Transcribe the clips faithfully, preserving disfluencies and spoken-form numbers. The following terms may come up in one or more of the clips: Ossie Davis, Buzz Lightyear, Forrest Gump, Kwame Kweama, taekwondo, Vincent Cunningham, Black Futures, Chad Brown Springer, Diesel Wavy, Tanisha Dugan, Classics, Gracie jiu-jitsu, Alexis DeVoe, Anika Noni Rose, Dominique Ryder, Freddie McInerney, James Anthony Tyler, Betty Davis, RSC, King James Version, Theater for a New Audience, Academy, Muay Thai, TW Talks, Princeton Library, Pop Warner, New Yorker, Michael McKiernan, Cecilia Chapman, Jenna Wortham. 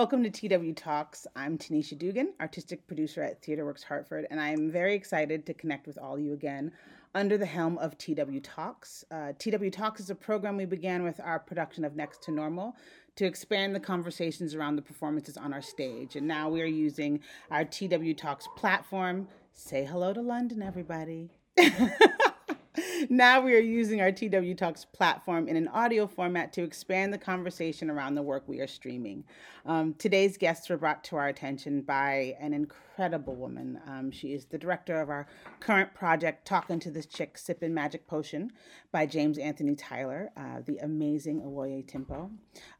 Welcome to T W Talks. I'm Tanisha Dugan, artistic producer at TheatreWorks Hartford, and I am very excited to connect with all of you again under the helm of T W Talks. Uh, T W Talks is a program we began with our production of Next to Normal to expand the conversations around the performances on our stage. And now we are using our T W Talks platform. Say hello to London, everybody. Now we are using our T W Talks platform in an audio format to expand the conversation around the work we are streaming. Um, today's guests were brought to our attention by an incredible woman. Um, she is the director of our current project, Talking to this Chick, Sipping Magic Potion, by James Anthony Tyler, uh, the amazing Awoye Timpo.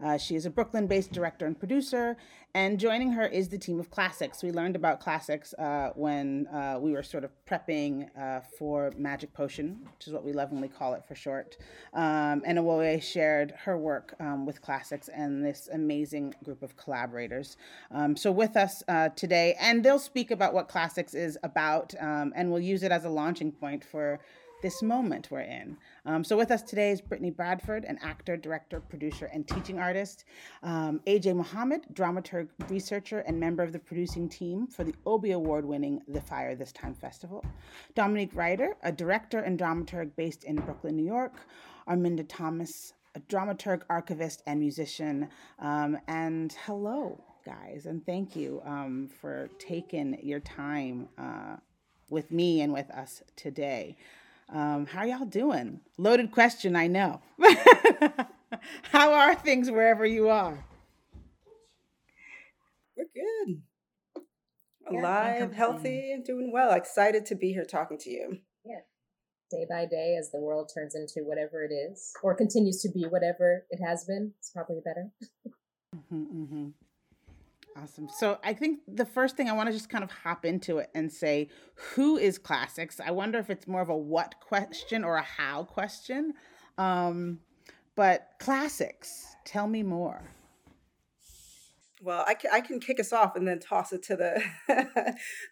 Uh, she is a Brooklyn-based director and producer, and joining her is the team of Classics. We learned about Classics uh, when uh, we were sort of prepping uh, for Magic Potion, which is what we lovingly call it for short. Um, and Awoye shared her work um, with Classics and this amazing group of collaborators. Um, so with us uh, today, and they'll speak about what Classics is about, um, and we'll use it as a launching point for this moment we're in. Um, so with us today is Brittany Bradford, an actor, director, producer, and teaching artist. Um, A J. Muhammad, dramaturg, researcher, and member of the producing team for the Obie Award-winning The Fire This Time Festival. Dominique Ryder, a director and dramaturg based in Brooklyn, New York. Arminda Thomas, a dramaturg, archivist, and musician. Um, and hello, guys, and thank you um, for taking your time uh, with me and with us today. Um, how are y'all doing? Loaded question, I know. How are things wherever you are? We're good. Yeah, Alive, healthy, and doing well. Excited to be here talking to you. Yeah. Day by day as the world turns into whatever it is, or continues to be whatever it has been, it's probably better. mm-hmm, mm-hmm. Awesome. So I think the first thing I want to just kind of hop into it and say, who is Classics? I wonder if it's more of a what question or a how question. Um, but Classics, tell me more. Well, I can, I can kick us off and then toss it to the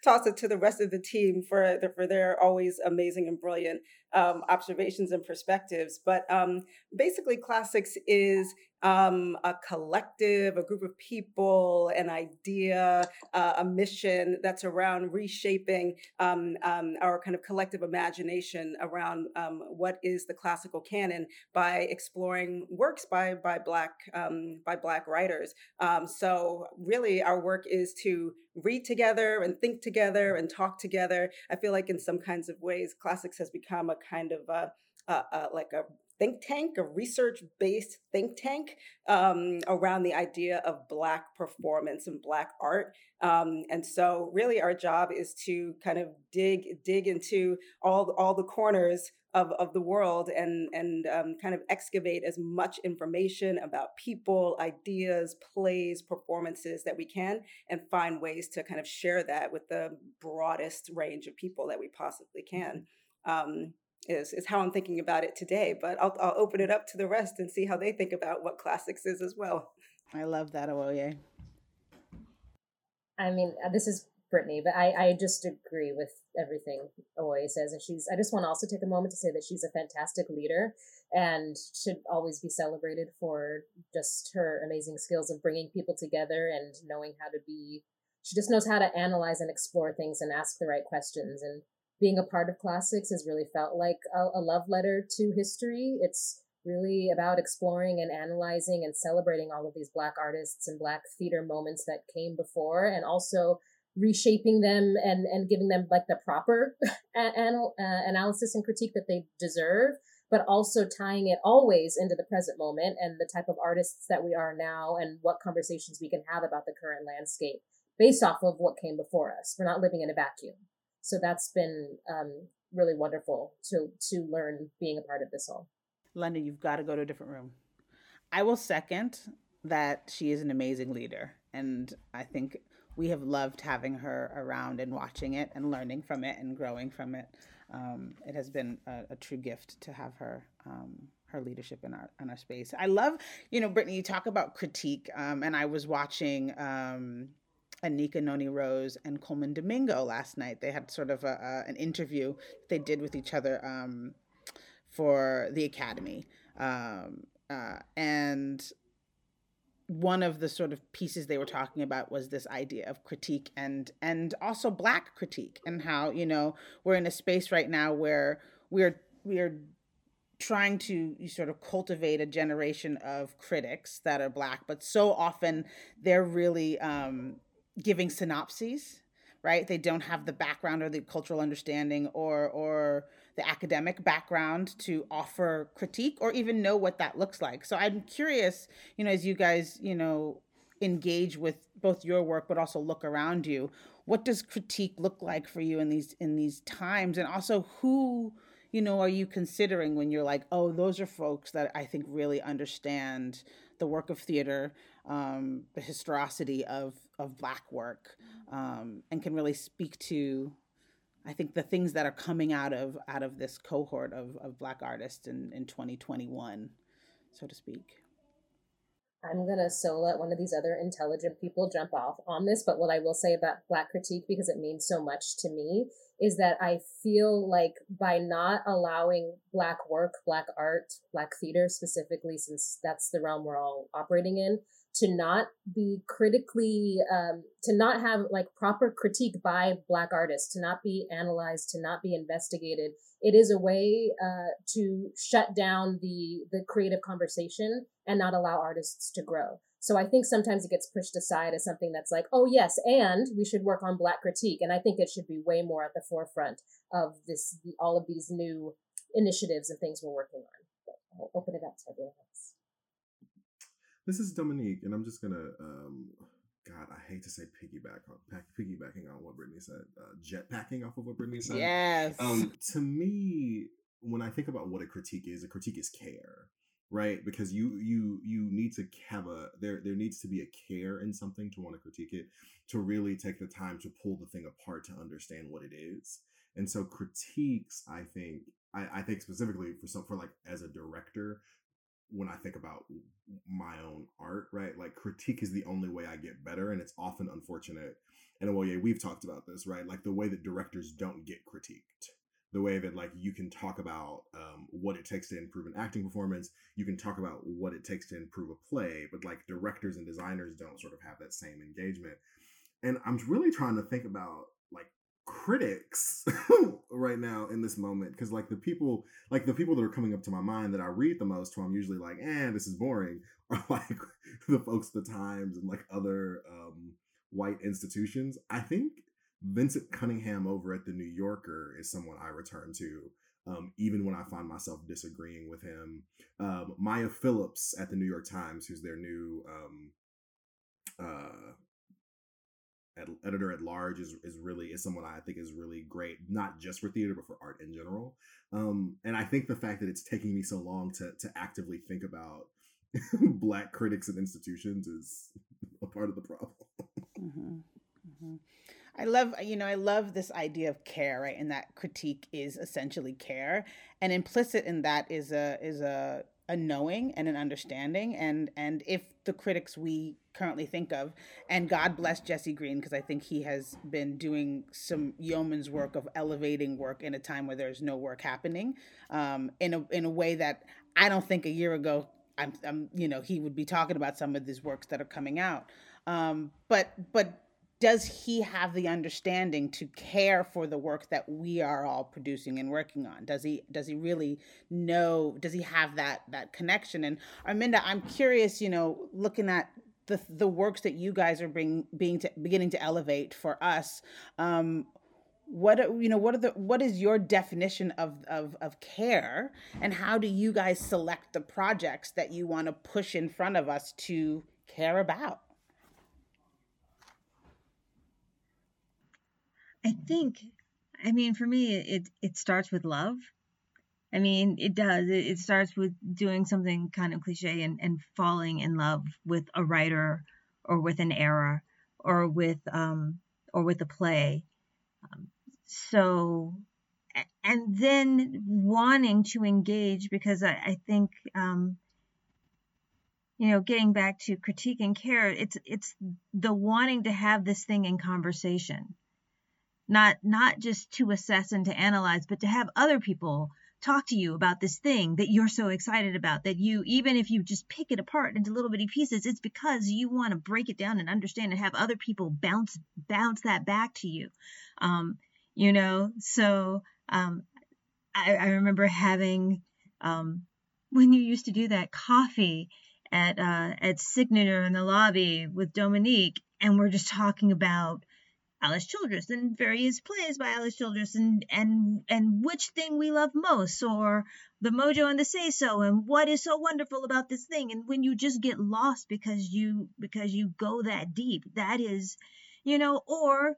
toss it to the rest of the team for the, for their always amazing and brilliant um, observations and perspectives. But um, basically, Classics is um, a collective, a group of people, an idea, uh, a mission that's around reshaping um, um, our kind of collective imagination around um, what is the classical canon by exploring works by by Black um, by Black writers. Um, so. So really our work is to read together and think together and talk together. I feel like in some kinds of ways, Classics has become a kind of a, a, a, like a think tank, a research-based think tank um, around the idea of Black performance and Black art. Um, and so really our job is to kind of dig dig into all, all the corners Of, of the world and and um, kind of excavate as much information about people, ideas, plays, performances that we can, and find ways to kind of share that with the broadest range of people that we possibly can. Um, is is how I'm thinking about it today. But I'll I'll open it up to the rest and see how they think about what Classics is as well. I love that, Awoye. I mean, this is Brittany, but I, I just agree with everything Awoye says. And she's, I just want to also take a moment to say that she's a fantastic leader and should always be celebrated for just her amazing skills of bringing people together and knowing how to be, she just knows how to analyze and explore things and ask the right questions. And being a part of Classics has really felt like a, a love letter to history. It's really about exploring and analyzing and celebrating all of these Black artists and Black theater moments that came before, and also reshaping them and, and giving them like the proper anal, uh, analysis and critique that they deserve, but also tying it always into the present moment and the type of artists that we are now and what conversations we can have about the current landscape based off of what came before us. We're not living in a vacuum. So that's been um, really wonderful to to learn being a part of this all. Linda, you've got to go to a different room. I will second that she is an amazing leader. And I think we have loved having her around and watching it and learning from it and growing from it. Um, it has been a, a true gift to have her um, her leadership in our in our space. I love, you know, Brittany, you talk about critique, um, and I was watching um, Anika Noni Rose and Coleman Domingo last night. They had sort of a, a, an interview they did with each other um, for the Academy, um, uh, and one of the sort of pieces they were talking about was this idea of critique and and also Black critique, and how, you know, we're in a space right now where we're we're trying to sort of cultivate a generation of critics that are Black, but so often they're really um, giving synopses, right? They don't have the background or the cultural understanding or or the academic background to offer critique or even know what that looks like. So I'm curious, you know, as you guys, you know, engage with both your work, but also look around you, what does critique look like for you in these in these times? And also who, you know, are you considering when you're like, oh, those are folks that I think really understand the work of theater, um, the historicity of, of Black work, um, and can really speak to, I think, the things that are coming out of out of this cohort of, of Black artists in, in twenty twenty-one, so to speak. I'm going to so let one of these other intelligent people jump off on this, but what I will say about Black critique, because it means so much to me, is that I feel like by not allowing Black work, Black art, Black theater specifically, since that's the realm we're all operating in, to not be critically, um, to not have like proper critique by Black artists, to not be analyzed, to not be investigated. It is a way uh, to shut down the the creative conversation and not allow artists to grow. So I think sometimes it gets pushed aside as something that's like, oh yes, and we should work on Black critique. And I think it should be way more at the forefront of this, all of these new initiatives and things we're working on. But I'll open it up to everyone else. This is Dominique, and I'm just going to, um, God, I hate to say piggyback on, pack, piggybacking on what Brittany said, uh, jetpacking off of what Brittany said. Yes. Um, to me, when I think about what a critique is, a critique is care, right? Because you you you need to have a, there there needs to be a care in something to want to critique it, to really take the time to pull the thing apart to understand what it is. And so critiques, I think, I, I think specifically for some, for like as a director, when I think about my own art, right? Like critique is the only way I get better. And it's often unfortunate. And well, yeah, we've talked about this, right? Like the way that directors don't get critiqued, the way that like you can talk about um, what it takes to improve an acting performance. You can talk about what it takes to improve a play, but like directors and designers don't sort of have that same engagement. And I'm really trying to think about like critics right now in this moment, because like the people like the people that are coming up to my mind that I read the most, who I'm usually like, eh, this is boring, are like the folks at the Times and like other um white institutions. I think Vincent Cunningham over at the New Yorker is someone I return to, um, even when I find myself disagreeing with him. um Maya Phillips at the New York Times, who's their new um uh editor at large, is is really is someone I think is really great, not just for theater but for art in general. Um, and I think the fact that it's taking me so long to to actively think about Black critics and institutions is a part of the problem. Mm-hmm. Mm-hmm. I love, you know, I love this idea of care, right? And that critique is essentially care, and implicit in that is a is a a knowing and an understanding. And and if the critics we currently think of, and God bless Jesse Green, because I think he has been doing some yeoman's work of elevating work in a time where there's no work happening, um, in a in a way that I don't think a year ago, I'm, I'm you know, he would be talking about some of these works that are coming out. Um, but but does he have the understanding to care for the work that we are all producing and working on? Does he does he really know, does he have that that connection? And Arminda, I'm curious, you know, looking at the the works that you guys are bring, being to, beginning to elevate for us, um, what you know, what are the what is your definition of, of of care, and how do you guys select the projects that you want to push in front of us to care about? I think, I mean, for me, it, it starts with love. I mean, it does. It, it starts with doing something kind of cliche and, and falling in love with a writer or with an era or with um or with a play. Um, so, and then wanting to engage, because I, I think, um, you know, getting back to critique and care, it's it's the wanting to have this thing in conversation. Not not just to assess and to analyze, but to have other people talk to you about this thing that you're so excited about, that you, even if you just pick it apart into little bitty pieces, it's because you want to break it down and understand and have other people bounce, bounce that back to you. Um, you know, so um, I, I remember having, um, when you used to do that, coffee at, uh, at Signature in the lobby with Dominique, and we're just talking about Alice Childress and various plays by Alice Childress, and, and, and which thing we love most, or the mojo and the say so, and what is so wonderful about this thing. And when you just get lost because you, because you go that deep, that is, you know, or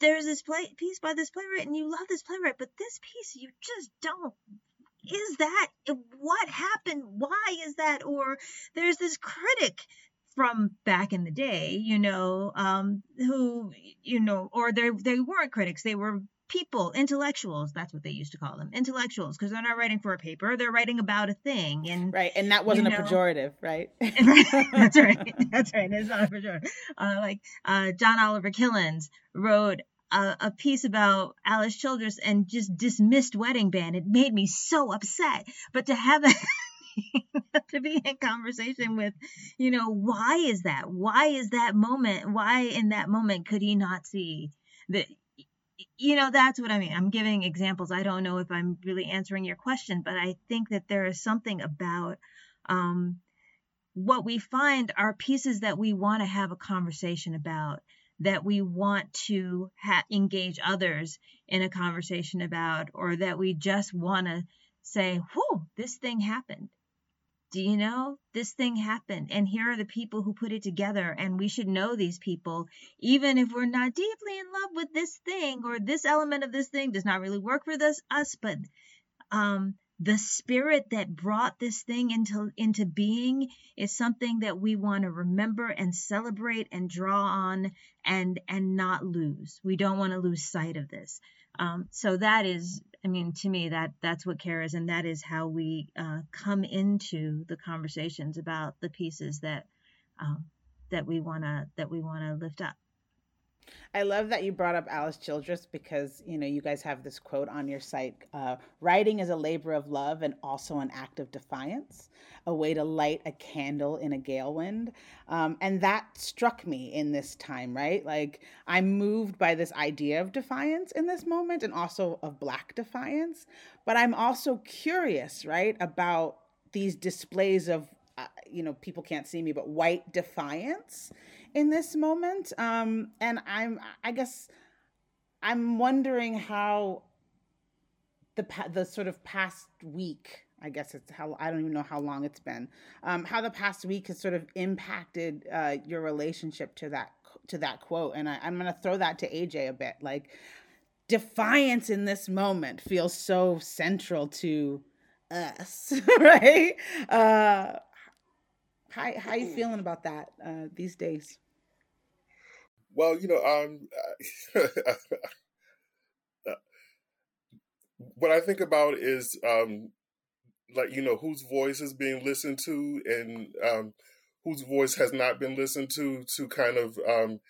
there's this play piece by this playwright and you love this playwright, but this piece, you just don't, is that what happened? Why is that? Or there's this critic from back in the day, you know, um, who, you know, or they they weren't critics. They were people, intellectuals. That's what they used to call them, intellectuals, because they're not writing for a paper. They're writing about a thing. And right. And that wasn't you know, a pejorative, right? That's right. That's right. It's not a pejorative. Uh, like uh, John Oliver Killens wrote a, a piece about Alice Childress and just dismissed Wedding Band. It made me so upset. But to have a... to be in conversation with, you know, why is that? Why is that moment? Why in that moment could he not see that? You know, that's what I mean. I'm giving examples. I don't know if I'm really answering your question, but I think that there is something about um, what we find are pieces that we want to have a conversation about, that we want to ha- engage others in a conversation about, or that we just want to say, whoa, this thing happened. Do you know this thing happened? And here are the people who put it together, and we should know these people, even if we're not deeply in love with this thing, or this element of this thing does not really work for this, us, but um, the spirit that brought this thing into, into being is something that we want to remember and celebrate and draw on and, and not lose. We don't want to lose sight of this. Um, so that is, I mean, to me, that that's what care is, and that is how we uh, come into the conversations about the pieces that um, that we wanna that we wanna lift up. I love that you brought up Alice Childress, because, you know, you guys have this quote on your site, uh, writing is a labor of love and also an act of defiance, a way to light a candle in a gale wind. Um, and that struck me in this time, right? Like, I'm moved by this idea of defiance in this moment, and also of Black defiance. But I'm also curious, right, about these displays of, uh, you know, people can't see me, but white defiance in this moment. Um, and I'm, I guess I'm wondering how the, the sort of past week, I guess it's how, I don't even know how long it's been, um, how the past week has sort of impacted uh, your relationship to that, to that quote. And I, I'm going to throw that to A J a bit. Like, defiance in this moment feels so central to us, right? Uh, how, how you feeling about that uh, these days? Well, you know, um, what I think about is, um, like, you know, whose voice is being listened to, and um, whose voice has not been listened to, to kind of, um,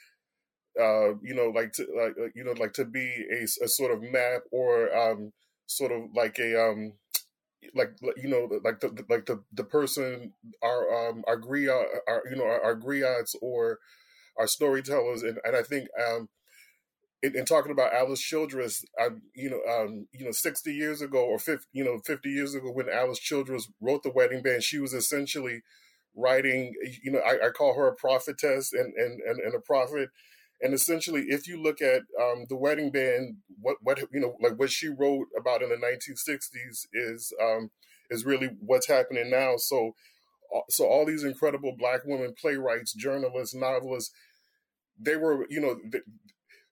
uh, you know, like, to, like, you know, like to be a, a sort of map, or um, sort of like a, um, like, you know, like the, like the, the person, our, um, our griots, our, you know, our, our griots or our storytellers. And, and I think, um, In, in talking about Alice Childress, I, you know, um, you know, sixty years ago, or fifty, you know, fifty years ago, when Alice Childress wrote The Wedding Band, she was essentially writing. You know, I, I call her a prophetess and, and, and, and a prophet. And essentially, if you look at um, The Wedding Band, what what you know, like what she wrote about in the nineteen sixties is um, is really what's happening now. So, so all these incredible Black women playwrights, journalists, novelists, they were, you know. They,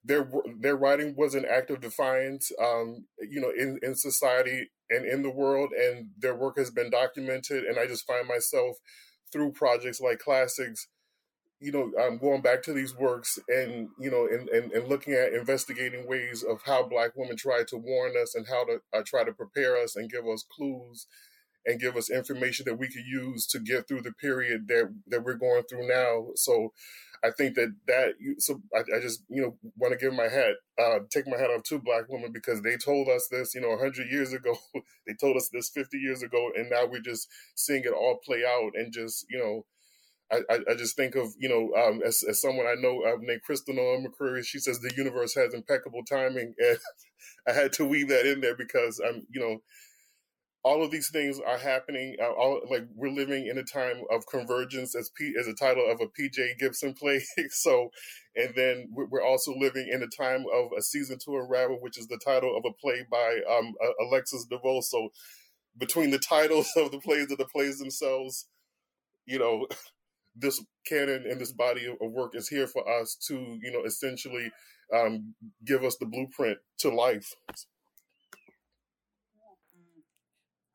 Their their writing was an act of defiance, um, you know, in, in society and in the world, and their work has been documented. And I just find myself through projects like Classics, you know, um, going back to these works and, you know, and, and, and looking at investigating ways of how Black women try to warn us, and how to uh, try to prepare us and give us clues and give us information that we could use to get through the period that, that we're going through now. So I think that that so I, I just you know want to give my hat, uh, take my hat off to Black women, because they told us this you know a hundred years ago, they told us this fifty years ago, and now we're just seeing it all play out. And just you know, I, I just think of you know um, as, as someone I know uh, named Crystal Noah McCreary. She says the universe has impeccable timing, and I had to weave that in there because I'm you know. All of these things are happening. Uh, all like we're living in a time of convergence, as P, as the title of a P J Gibson play. So, and then we're also living in a time of a season to unravel, which is the title of a play by um, Alexis DeVoe. So, between the titles of the plays and the plays themselves, you know, this canon and this body of work is here for us to, you know, essentially um, give us the blueprint to life.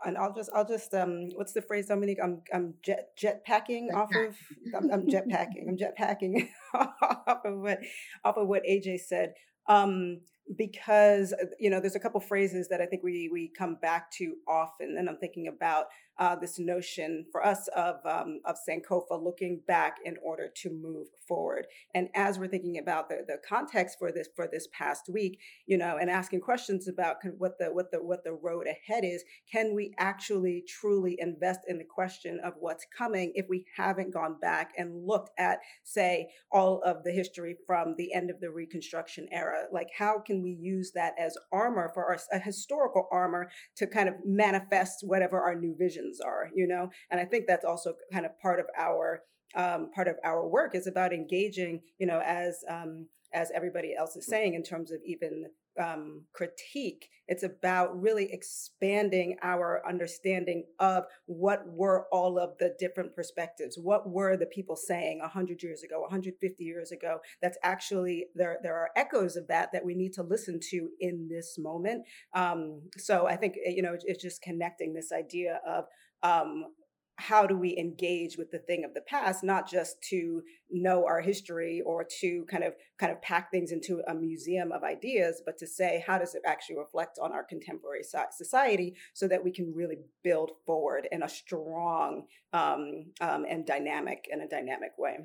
And I'll just, I'll just, um, what's the phrase, Dominique? I'm, I'm jet, jet packing off of, I'm, I'm jet packing, I'm jet packing off of what, off of what A J said, um, because you know, there's a couple phrases that I think we we come back to often, and I'm thinking about uh, this notion for us of um, of Sankofa, looking back in order to move forward. And as we're thinking about the, the context for this for this past week, you know, and asking questions about what the what the what the road ahead is, can we actually truly invest in the question of what's coming if we haven't gone back and looked at, say, all of the history from the end of the Reconstruction era? Like, how can we use that as armor for our, a historical armor to kind of manifest whatever our new visions are, you know? And I think that's also kind of part of our, um, part of our work is about engaging, you know, as, um, as everybody else is saying, in terms of even um, critique, it's about really expanding our understanding of what were all of the different perspectives. What were the people saying a hundred years ago, a hundred fifty years ago? That's actually, there There are echoes of that that we need to listen to in this moment. Um, so I think, you know, it's just connecting this idea of um, how do we engage with the thing of the past, not just to know our history or to kind of kind of pack things into a museum of ideas, but to say, how does it actually reflect on our contemporary society so that we can really build forward in a strong um, um, and dynamic in a dynamic way.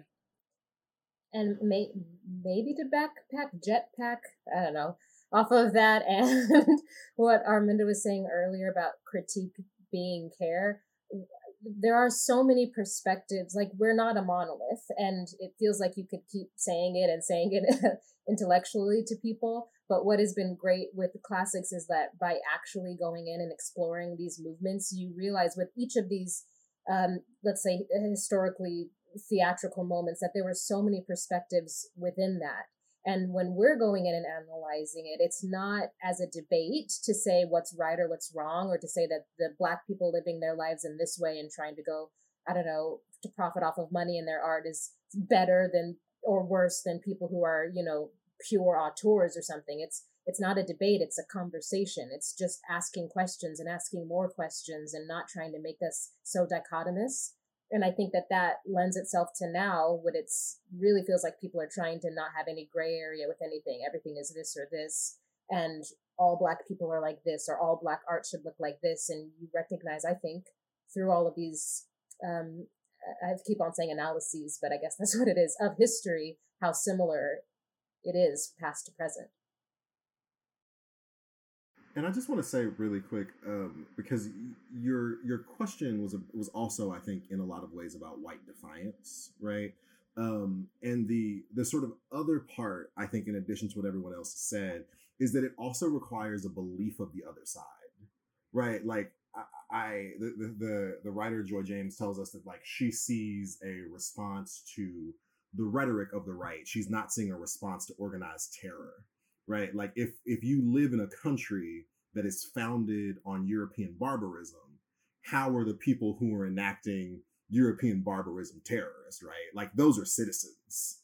And may, maybe to backpack, jetpack, I don't know, off of that and what Arminda was saying earlier about critique being care. There are so many perspectives, like we're not a monolith, and it feels like you could keep saying it and saying it intellectually to people. But what has been great with the classics is that by actually going in and exploring these movements, you realize with each of these, um, let's say historically theatrical moments, that there were so many perspectives within that. And when we're going in and analyzing it, it's not as a debate to say what's right or what's wrong, or to say that the Black people living their lives in this way and trying to go, I don't know, to profit off of money in their art is better than or worse than people who are, you know, pure auteurs or something. It's it's not a debate. It's a conversation. It's just asking questions and asking more questions and not trying to make us so dichotomous. And I think that that lends itself to now when it's really feels like people are trying to not have any gray area with anything. Everything is this or this, and all Black people are like this, or all Black art should look like this. And you recognize, I think, through all of these, um, I keep on saying analyses, but I guess that's what it is, of history, how similar it is past to present. And I just want to say really quick, um, because your your question was a, was also, I think, in a lot of ways about white defiance, right? Um, and the the sort of other part, I think, in addition to what everyone else said, is that it also requires a belief of the other side, right? Like I, I the, the the writer Joy James tells us that, like, she sees a response to the rhetoric of the right. She's not seeing a response to organized terror. Right. Like if if you live in a country that is founded on European barbarism, how are the people who are enacting European barbarism terrorists? Right. Like those are citizens.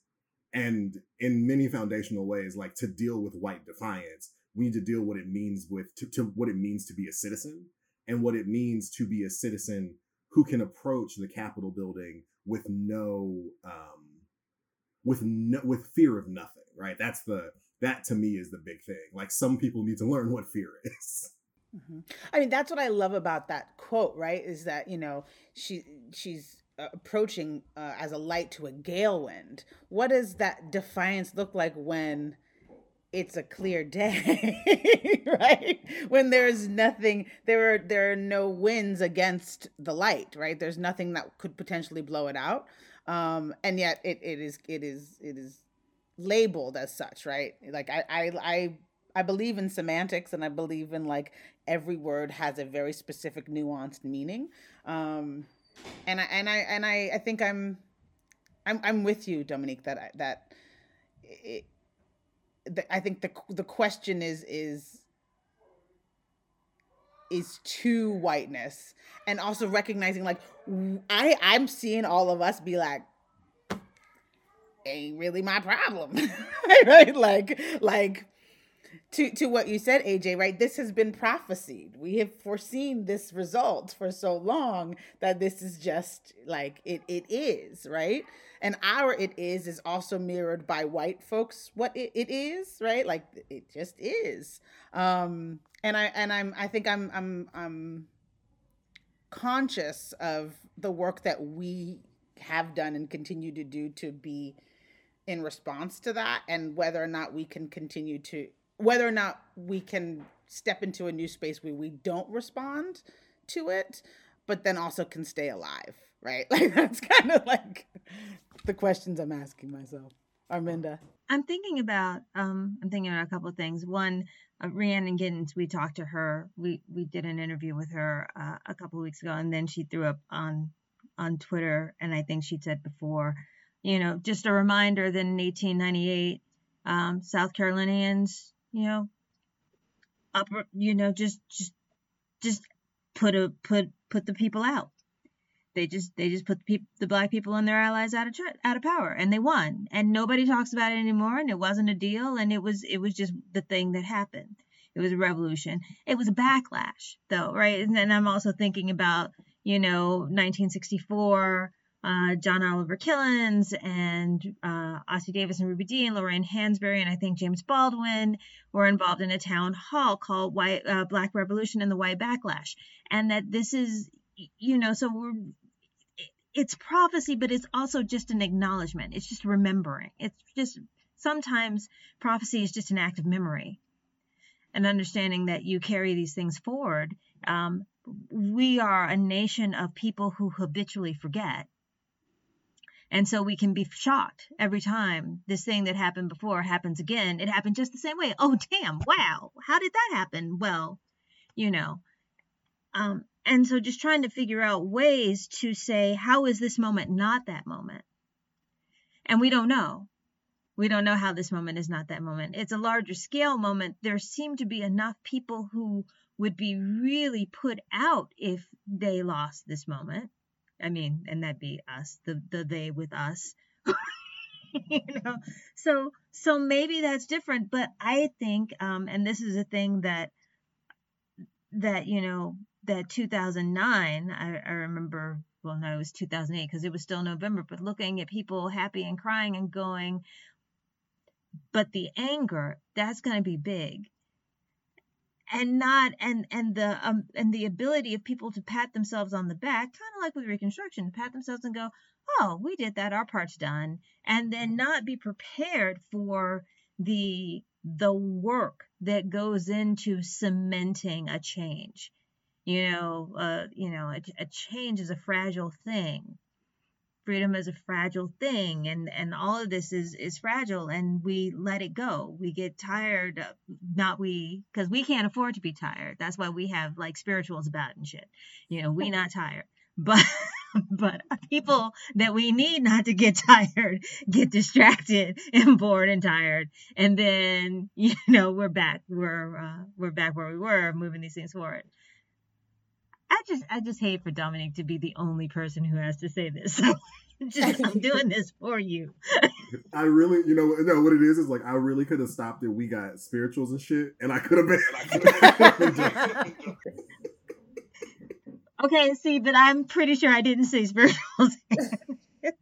And in many foundational ways, like to deal with white defiance, we need to deal what it means with to, to what it means to be a citizen and what it means to be a citizen who can approach the Capitol building with no um, with no, with fear of nothing. Right. That's the That to me is the big thing. Like some people need to learn what fear is. Mm-hmm. I mean, that's what I love about that quote, right? Is that, you know, she she's uh, approaching uh, as a light to a gale wind. What does that defiance look like when it's a clear day, right? When there's nothing, there are there are no winds against the light, right? There's nothing that could potentially blow it out, um, and yet it it is it is it is labeled as such, right? Like I I I, I believe in semantics, and I believe in like every word has a very specific nuanced meaning, um, and I and I and I, I think I'm I'm I'm with you, Dominique, that that. It, I think the the question is is is to whiteness, and also recognizing like I I'm seeing all of us be like, ain't really my problem, right? Like like to to what you said, A J, right? This has been prophesied. We have foreseen this result for so long that this is just like it it is, right? And our it is is also mirrored by white folks what it, it is, right? Like it just is. Um, and I and I'm I think I'm I'm I'm conscious of the work that we have done and continue to do to be in response to that, and whether or not we can continue to whether or not we can step into a new space where we don't respond to it, but then also can stay alive, right? Like that's kind of like the questions I'm asking myself. Arminda. I'm thinking about, um, I'm thinking about a couple of things. One, uh, Rhiannon Giddens, we talked to her, we, we did an interview with her uh, a couple of weeks ago, and then she threw up on, on Twitter. And I think she said before, you know, just a reminder that in eighteen ninety-eight, um, South Carolinians, you know, upper, you know, just, just, just put a, put, put the people out. They just, they just put the, people, the black people and their allies out of, out of power, and they won, and nobody talks about it anymore. And it wasn't a deal. And it was, it was just the thing that happened. It was a revolution. It was a backlash though. Right. And then I'm also thinking about, you know, nineteen sixty-four, Uh, John Oliver Killens and uh, Ossie Davis and Ruby Dee and Lorraine Hansberry and I think James Baldwin were involved in a town hall called White uh, Black Revolution and the White Backlash. And that this is, you know, so we're, it's prophecy, but it's also just an acknowledgement. It's just remembering. It's just sometimes prophecy is just an act of memory and understanding that you carry these things forward. Um, we are a nation of people who habitually forget. And so we can be shocked every time this thing that happened before happens again. It happened just the same way. Oh, damn. Wow. How did that happen? Well, you know. Um, and so just trying to figure out ways to say, how is this moment not that moment? And we don't know. We don't know how this moment is not that moment. It's a larger scale moment. There seem to be enough people who would be really put out if they lost this moment. I mean, and that'd be us, the, the they with us, you know, so, so maybe that's different, but I think, um, and this is a thing that, that, you know, that two thousand nine, I, I remember, well, no, it was two thousand eight because it was still November, but looking at people happy and crying and going, but the anger, that's going to be big. And not and and the um and the ability of people to pat themselves on the back, kind of like with Reconstruction, pat themselves and go, oh, we did that, our part's done, and then not be prepared for the the work that goes into cementing a change. You know, uh, you know, a, a change is a fragile thing. Freedom is a fragile thing, and, and all of this is, is fragile, and we let it go. We get tired, of, not we, because we can't afford to be tired. That's why we have like spirituals about and shit. You know, we not tired, but but people that we need not to get tired get distracted and bored and tired, and then you know we're back, we're uh, we're back where we were, moving these things forward. I just, I just hate for Dominique to be the only person who has to say this. just, I'm doing this for you. I really, you know, no, what it is is like I really could have stopped it. We got spirituals and shit, and I could have been. Okay, see, but I'm pretty sure I didn't say spirituals.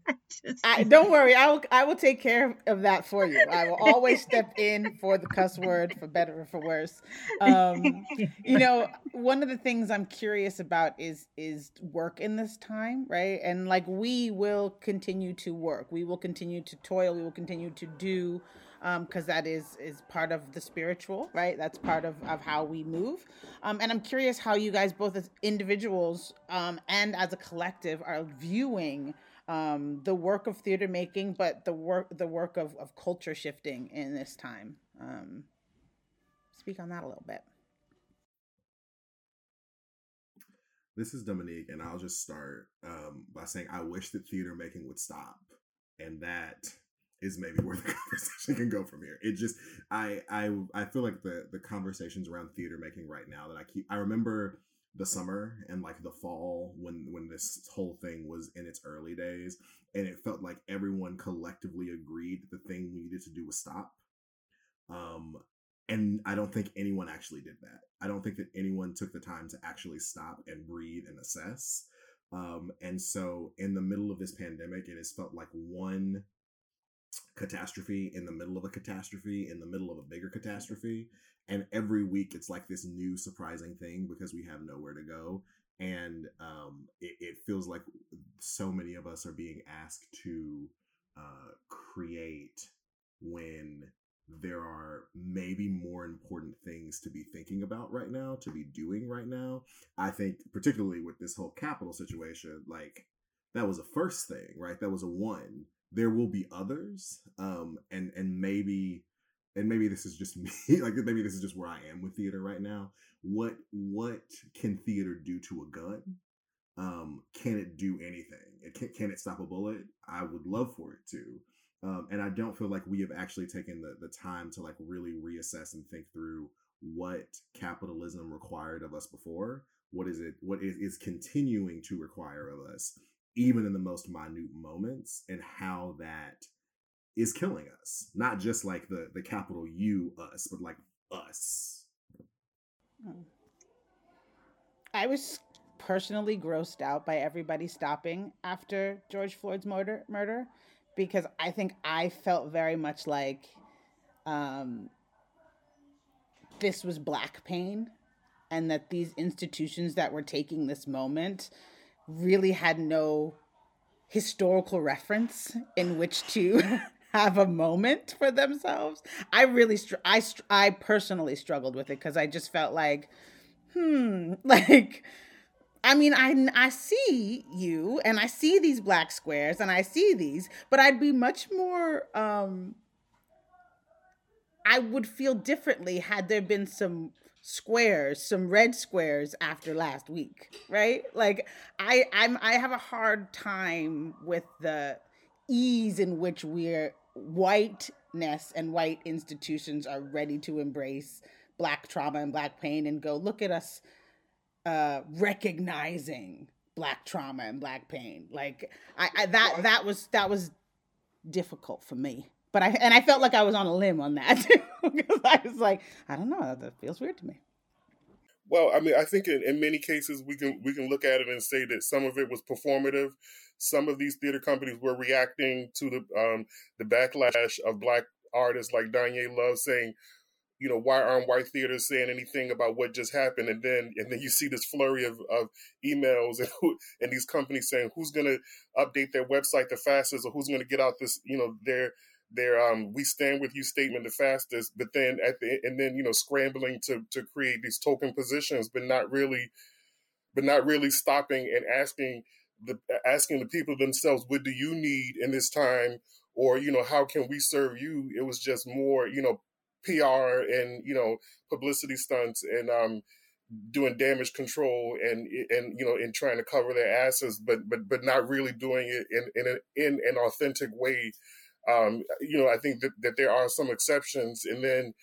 I just, I, don't worry. I will, I will take care of that for you. I will always step in for the cuss word, for better or for worse. Um, you know, one of the things I'm curious about is, is work in this time, right? And like, we will continue to work. We will continue to toil. We will continue to do, um, cause that is, is part of the spiritual, right? That's part of, of how we move. Um, and I'm curious how you guys, both as individuals, um, and as a collective, are viewing Um, the work of theater making, but the work the work of, of culture shifting in this time. Um, speak on that a little bit. This is Dominique, and I'll just start um, by saying I wish that theater making would stop, and that is maybe where the conversation can go from here. It just, I I I feel like the the conversations around theater making right now that I keep, I remember the summer and like the fall when when this whole thing was in its early days, and it felt like everyone collectively agreed that the thing we needed to do was stop. Um, and I don't think anyone actually did that. I don't think that anyone took the time to actually stop and breathe and assess. Um, and so in the middle of this pandemic, it has felt like one catastrophe in the middle of a catastrophe in the middle of a bigger catastrophe. And every week it's like this new surprising thing because we have nowhere to go. And um, it, it feels like so many of us are being asked to uh, create when there are maybe more important things to be thinking about right now, to be doing right now. I think particularly with this whole capital situation, like that was a first thing, right? That was a one. There will be others. Um, and, and maybe... And maybe this is just me, like maybe this is just where I am with theater right now. What what can theater do to a gun? Um, can it do anything? It can, can it stop a bullet? I would love for it to. Um, and I don't feel like we have actually taken the, the time to like really reassess and think through what capitalism required of us before. What is it? What is, is continuing to require of us, even in the most minute moments, and how that is killing us, not just like the the capital U us, but like us. I was personally grossed out by everybody stopping after George Floyd's murder, murder because I think I felt very much like um, this was Black pain, and that these institutions that were taking this moment really had no historical reference in which to have a moment for themselves. I really, str- I, str- I personally struggled with it because I just felt like, hmm, like, I mean, I, I see you and I see these Black squares and I see these, but I'd be much more, um, I would feel differently had there been some squares, some red squares after last week, right? Like, I, I'm, I have a hard time with the ease in which we're whiteness and white institutions are ready to embrace Black trauma and Black pain and go, look at us uh, recognizing Black trauma and Black pain. Like I, I that that was that was difficult for me, but I and I felt like I was on a limb on that because I was like, I don't know, that feels weird to me. Well, I mean, I think in, in many cases we can we can look at it and say that some of it was performative. Some of these theater companies were reacting to the um, the backlash of Black artists like Danye Love saying, you know, why aren't white theaters saying anything about what just happened? And then and then you see this flurry of, of emails and who, and these companies saying who's going to update their website the fastest, or who's going to get out this, you know, their their um, we stand with you statement the fastest. But then at the and then, you know, scrambling to to create these token positions, but not really, but not really stopping and asking. The, asking the people themselves, what do you need in this time? Or, you know, how can we serve you? It was just more, you know, P R and, you know, publicity stunts and um, doing damage control and, and you know, and trying to cover their asses, but but but not really doing it in in an, in an authentic way. Um, you know, I think that, that there are some exceptions. And then,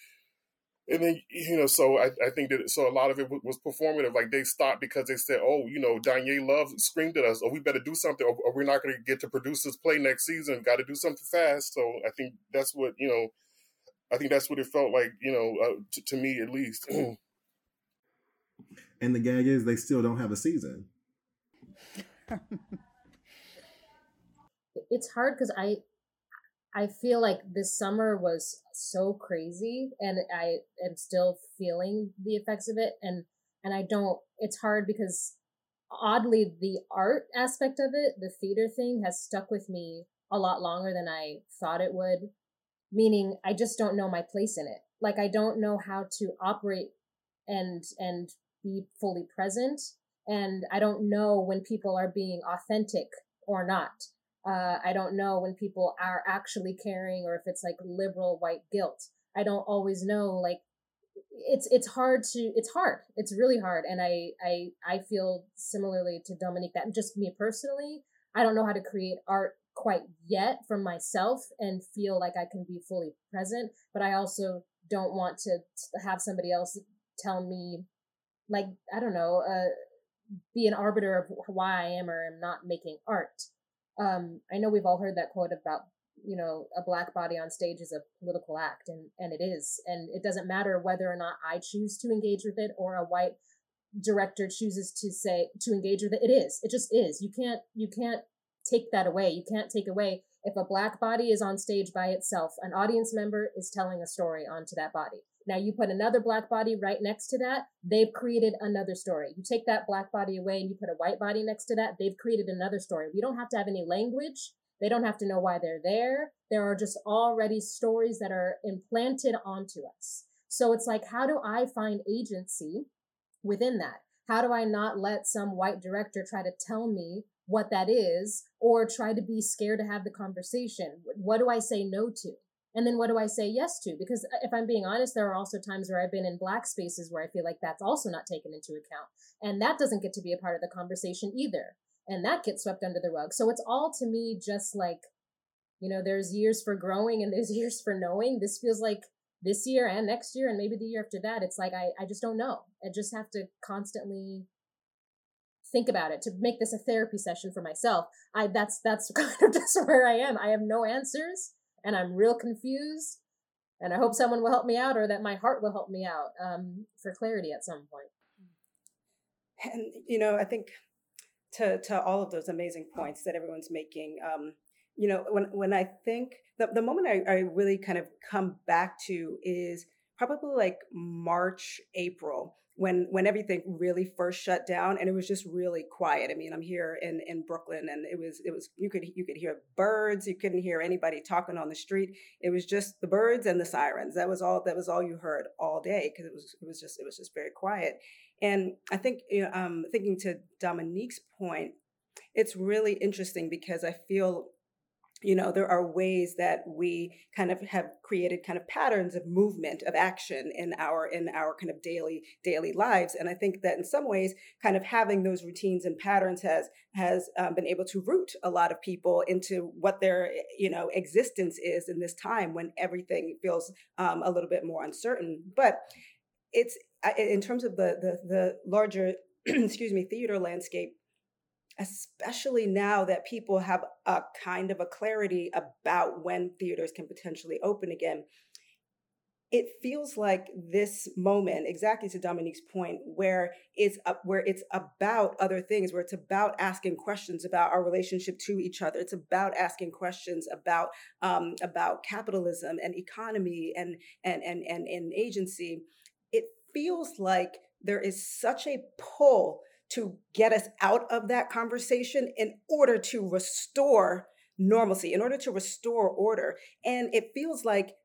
And then, you know, so I, I think that, so a lot of it was performative. Like they stopped because they said, oh, you know, Danye Love screamed at us, or we better do something, or, or we're not going to get to produce this play next season. Got to do something fast. So I think that's what, you know, I think that's what it felt like, you know, uh, t- to me at least. And the gag is they still don't have a season. it's hard because I, I feel like this summer was so crazy, and I am still feeling the effects of it. And, and I don't, it's hard because oddly the art aspect of it, the theater thing, has stuck with me a lot longer than I thought it would. Meaning I just don't know my place in it. Like, I don't know how to operate and, and be fully present. And I don't know when people are being authentic or not. Uh, I don't know when people are actually caring, or if it's like liberal white guilt. I don't always know. Like, it's, it's hard to, it's hard. It's really hard. And I, I, I feel similarly to Dominique, that just me personally, I don't know how to create art quite yet for myself and feel like I can be fully present. But I also don't want to have somebody else tell me, like, I don't know, uh, be an arbiter of why I am or am not making art. Um, I know we've all heard that quote about, you know, a black body on stage is a political act, and, and it is. And it doesn't matter whether or not I choose to engage with it, or a white director chooses to say to engage with it. It is. It just is. You can't, you can't take that away. You can't take away if a black body is on stage by itself, an audience member is telling a story onto that body. Now you put another black body right next to that, they've created another story. You take that black body away and you put a white body next to that, they've created another story. We don't have to have any language. They don't have to know why they're there. There are just already stories that are implanted onto us. So it's like, how do I find agency within that? How do I not let some white director try to tell me what that is, or try to be scared to have the conversation? What do I say no to? And then what do I say yes to? Because if I'm being honest, there are also times where I've been in black spaces where I feel like that's also not taken into account. And that doesn't get to be a part of the conversation either. And that gets swept under the rug. So it's all, to me, just like, you know, there's years for growing and there's years for knowing. This feels like this year and next year and maybe the year after that. It's like, I, I just don't know. I just have to constantly think about it, to make this a therapy session for myself. I, that's, that's kind of just where I am. I have no answers. And I'm real confused, and I hope someone will help me out, or that my heart will help me out um, for clarity at some point. And, you know, I think to to all of those amazing points that everyone's making, um, you know, when, when I think, the, the moment I, I really kind of come back to is probably like March, April, when when everything really first shut down, and it was just really quiet. I mean, I'm here in, in Brooklyn, and it was it was you could you could hear birds, you couldn't hear anybody talking on the street. It was just the birds and the sirens. That was all that was all you heard all day, because it was it was just it was just very quiet. And I think um, thinking to Dominique's point, it's really interesting because I feel, you know, there are ways that we kind of have created kind of patterns of movement, of action in our in our kind of daily daily lives. And I think that in some ways, kind of having those routines and patterns has has um, been able to root a lot of people into what their, you know, existence is in this time when everything feels um, a little bit more uncertain. But it's in terms of the the, the larger, excuse me, theater landscape, especially now that people have a kind of a clarity about when theaters can potentially open again, it feels like this moment, exactly to Dominique's point, where it's uh, where it's about other things, where it's about asking questions about our relationship to each other. It's about asking questions about um, about capitalism and economy and and and and, and agency. It feels like there is such a pull to get us out of that conversation in order to restore normalcy, in order to restore order. And it feels like,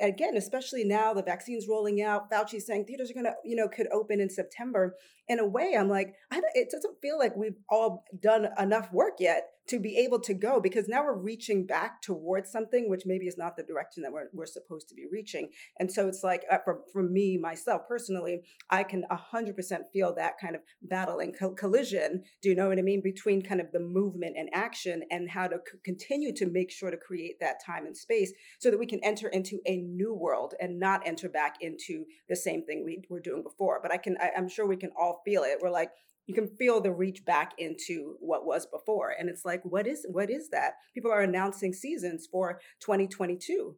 again, especially now the vaccine's rolling out, Fauci's saying theaters are gonna, you know, could open in September. In a way, I'm like, I don't, it doesn't feel like we've all done enough work yet to be able to go, because now we're reaching back towards something which maybe is not the direction that we're, we're supposed to be reaching. And so it's like, for, for me, myself personally, I can one hundred percent feel that kind of battle and co- collision, do you know what I mean, between kind of the movement and action, and how to c- continue to make sure to create that time and space so that we can enter into a new world and not enter back into the same thing we were doing before. But I can, I, I'm sure we can all feel it. We're like, you can feel the reach back into what was before. And it's like, what is what is that? People are announcing seasons for twenty twenty-two.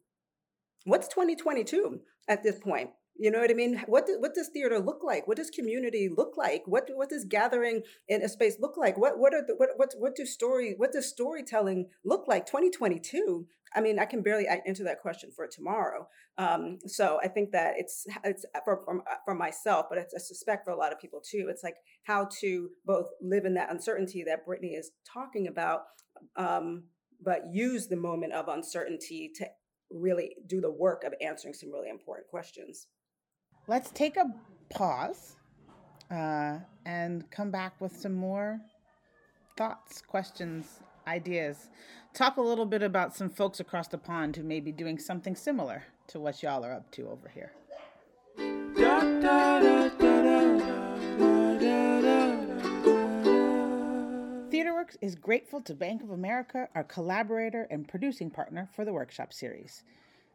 What's twenty twenty-two at this point? You know what I mean? What do, what does theater look like? What does community look like? What what does gathering in a space look like? What what are the, what what what do story what does storytelling look like? twenty twenty-two. I mean, I can barely answer that question for tomorrow. Um, so I think that it's it's for, for, for myself, but it's, I suspect for a lot of people too. It's like how to both live in that uncertainty that Brittany is talking about, um, but use the moment of uncertainty to really do the work of answering some really important questions. Let's take a pause uh, and come back with some more thoughts, questions, ideas. Talk a little bit about some folks across the pond who may be doing something similar to what y'all are up to over here. TheatreWorks is grateful to Bank of America, our collaborator and producing partner for the workshop series.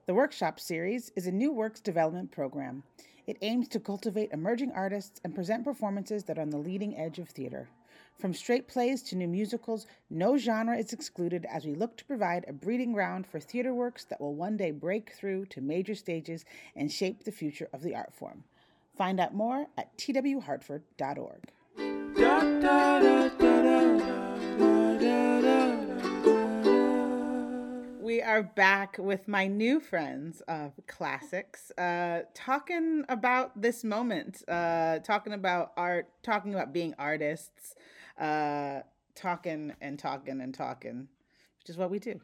The workshop series is a new works development program. It aims to cultivate emerging artists and present performances that are on the leading edge of theater. From straight plays to new musicals, no genre is excluded as we look to provide a breeding ground for theater works that will one day break through to major stages and shape the future of the art form. Find out more at t w hartford dot org. We are back with my new friends of Classics, uh, talking about this moment, uh, talking about art, talking about being artists, uh, talking and talking and talking, which is what we do.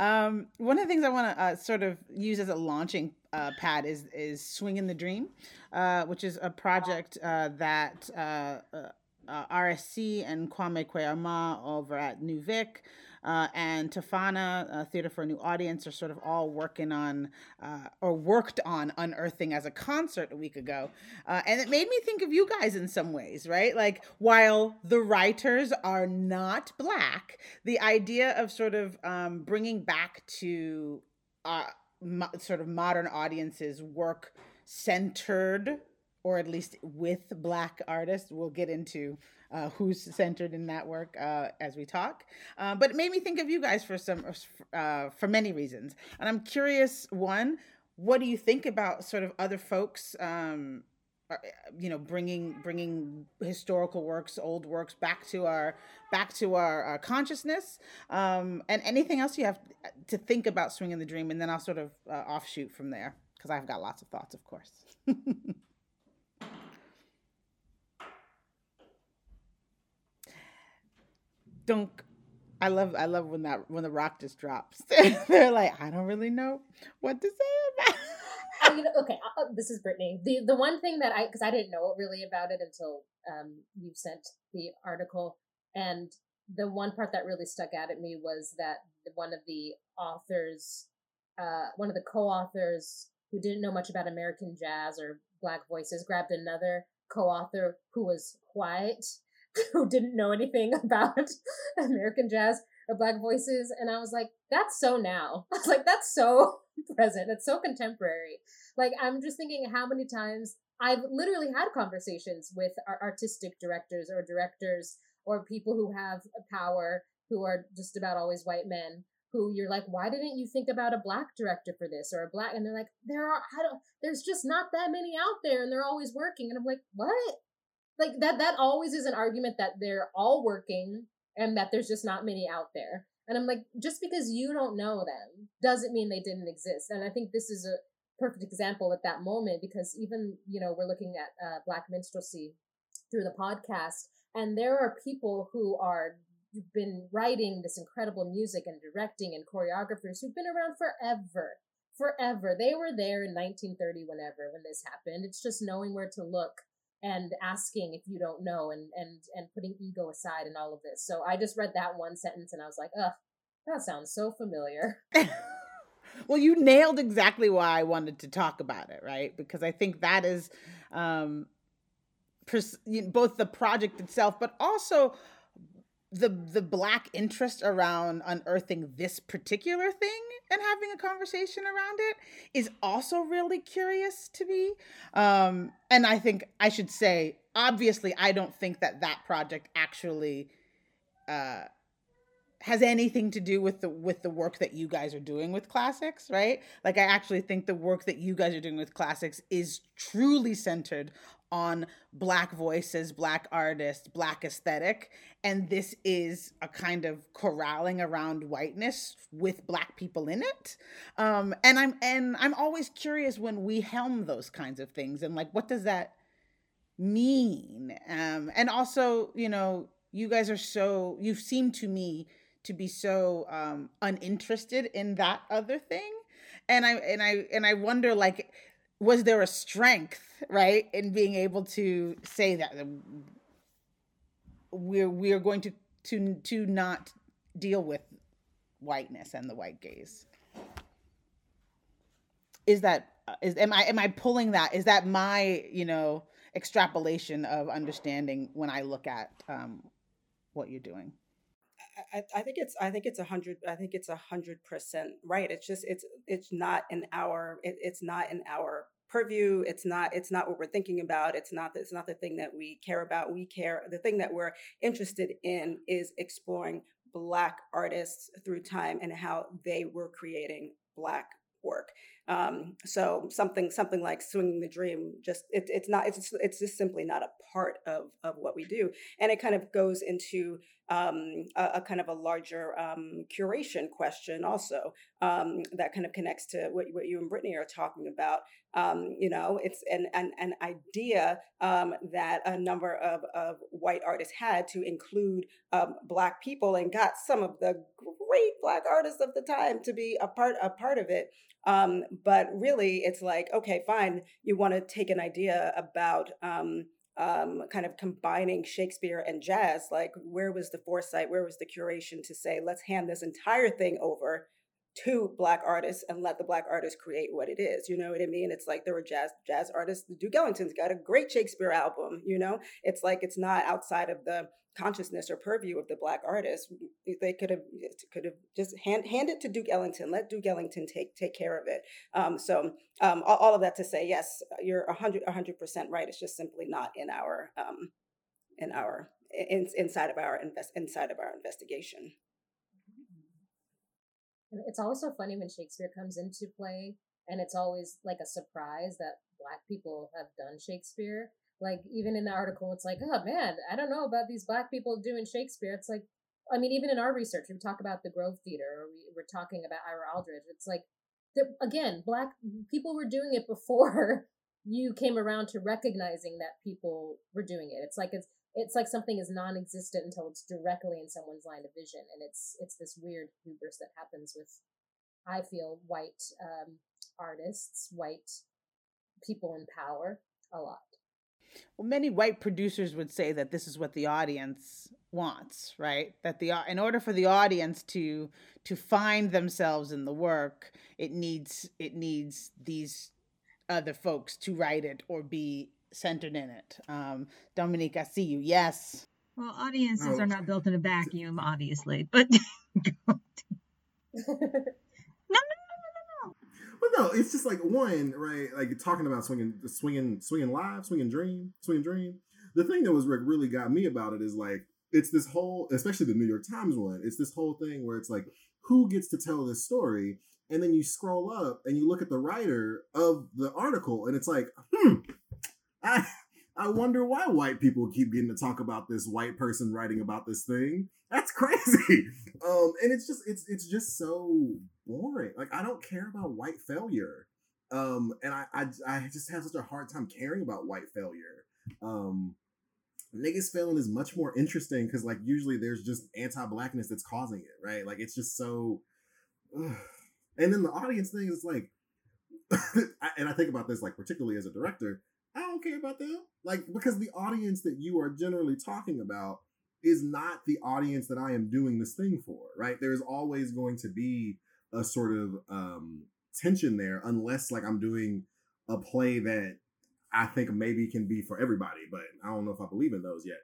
Um, one of the things I want to uh, sort of use as a launching uh, pad is is Swingin' the Dream, uh, which is a project uh, that uh, uh, uh, R S C and Kwame Kweama over at New Vic Uh, and Tafana, uh, Theater for a New Audience, are sort of all working on uh, or worked on unearthing as a concert a week ago. Uh, and it made me think of you guys in some ways, right? Like, while the writers are not Black, the idea of sort of um, bringing back to uh, mo- sort of modern audiences work centered, or at least with Black artists, we'll get into Uh, who's centered in that work uh, as we talk. Uh, but it made me think of you guys for some, uh, for many reasons. And I'm curious, one, what do you think about sort of other folks, um, you know, bringing bringing historical works, old works back to our back to our, our consciousness, um, and anything else you have to think about Swingin' the Dream, and then I'll sort of uh, offshoot from there because I've got lots of thoughts, of course. Don't, I love I love when that when the rock just drops. They're like, I don't really know what to say about. I mean, okay, I'll, this is Brittany. The the one thing that I, because I didn't know really about it until um, you sent the article, and the one part that really stuck out at me was that one of the authors, uh, one of the co-authors who didn't know much about American jazz or Black voices, grabbed another co-author who was white, who didn't know anything about American jazz or Black voices. And I was like, that's so now. I was like, that's so present. It's so contemporary. Like, I'm just thinking how many times I've literally had conversations with our artistic directors or directors or people who have power, who are just about always white men, who you're like, why didn't you think about a Black director for this or a Black? And they're like, there are, I don't, there's just not that many out there and they're always working. And I'm like, what? Like, that that always is an argument that they're all working and that there's just not many out there. And I'm like, just because you don't know them doesn't mean they didn't exist. And I think this is a perfect example at that moment, because even, you know, we're looking at uh, Black minstrelsy through the podcast, and there are people who are who've been writing this incredible music and directing, and choreographers who've been around forever, forever. They were there in nineteen thirty, whenever, when this happened. It's just knowing where to look and asking if you don't know, and and and putting ego aside and all of this. So I just read that one sentence and I was like, ugh, that sounds so familiar. Well, you nailed exactly why I wanted to talk about it, right? Because I think that is um, pers- both the project itself, but also the the Black interest around unearthing this particular thing and having a conversation around it is also really curious to me. Um, and I think I should say, obviously, I don't think that that project actually uh, has anything to do with the with the work that you guys are doing with Classics, right? Like, I actually think the work that you guys are doing with Classics is truly centered on Black voices, Black artists, Black aesthetic. And this is a kind of corralling around whiteness with Black people in it. Um, and I'm and I'm always curious when we helm those kinds of things and, like, what does that mean? Um, and also, you know, you guys are so, you seem to me to be so um, uninterested in that other thing. And I and I and I wonder, like, was there a strength, right, in being able to say that we're we're going to to to not deal with whiteness and the white gaze? Is that is am I am I pulling that? Is that my, you know, extrapolation of understanding when I look at um, what you're doing? I, I think it's I think it's a hundred I think it's a hundred percent right. It's just it's it's not in our it, it's not in our purview. It's not it's not what we're thinking about. It's not it's not the thing that we care about. We care the thing that we're interested in is exploring Black artists through time and how they were creating Black work. Um, so something something like Swingin' the Dream, just it, it's not it's it's just simply not a part of of what we do, and it kind of goes into um, a, a kind of a larger um, curation question also um, that kind of connects to what what you and Brittany are talking about. Um, you know, it's an an, an idea um, that a number of of white artists had to include um, Black people, and got some of the great Black artists of the time to be a part a part of it. Um, but really, it's like, okay, fine. You want to take an idea about um, um, kind of combining Shakespeare and jazz. Like, where was the foresight? Where was the curation to say, let's hand this entire thing over to Black artists and let the Black artists create what it is? You know what I mean? It's like there were jazz jazz artists. Duke Ellington's got a great Shakespeare album, you know? It's like it's not outside of the consciousness or purview of the Black artists. They could have could have just hand hand it to Duke Ellington. Let Duke Ellington take take care of it. Um, so um, all, all of that to say, yes, you're one hundred percent right. It's just simply not in our um, in our in, inside of our invest inside of our investigation. It's always so funny when Shakespeare comes into play, and it's always like a surprise that Black people have done Shakespeare. Like, even in the article, it's like, oh man, I don't know about these Black people doing Shakespeare. It's like, I mean, even in our research, we talk about the Grove Theater, or we were talking about Ira Aldridge. It's like, again, Black people were doing it before you came around to recognizing that people were doing it. It's like, it's, it's like something is non-existent until it's directly in someone's line of vision. And it's, it's this weird hubris that happens with, I feel, white um, artists, white people in power a lot. Well, many white producers would say that this is what the audience wants, right? That the in order for the audience to to find themselves in the work, it needs it needs these other folks to write it or be centered in it. Um, Dominique, I see you. Yes. Well, audiences oh. are not built in a vacuum, obviously, but no, no, no, no, no. Well, no, it's just like one, right? Like talking about swinging, swinging, swinging live, swinging dream, swinging dream. The thing that was like really got me about it is like it's this whole, especially the New York Times one. It's this whole thing where it's like, who gets to tell this story? And then you scroll up and you look at the writer of the article, and it's like, hmm, I I wonder why white people keep getting to talk about this white person writing about this thing. That's crazy. Um, and it's just it's it's just so boring. Like, I don't care about white failure. Um, and I, I I just have such a hard time caring about white failure. Um, niggas failing is much more interesting because, like, usually there's just anti-Blackness that's causing it, right? Like, it's just so... Ugh. And then the audience thing is like... and I think about this, like, particularly as a director, I don't care about them. Like, because the audience that you are generally talking about is not the audience that I am doing this thing for, right? There's always going to be a sort of um, tension there, unless, like, I'm doing a play that I think maybe can be for everybody, but I don't know if I believe in those yet.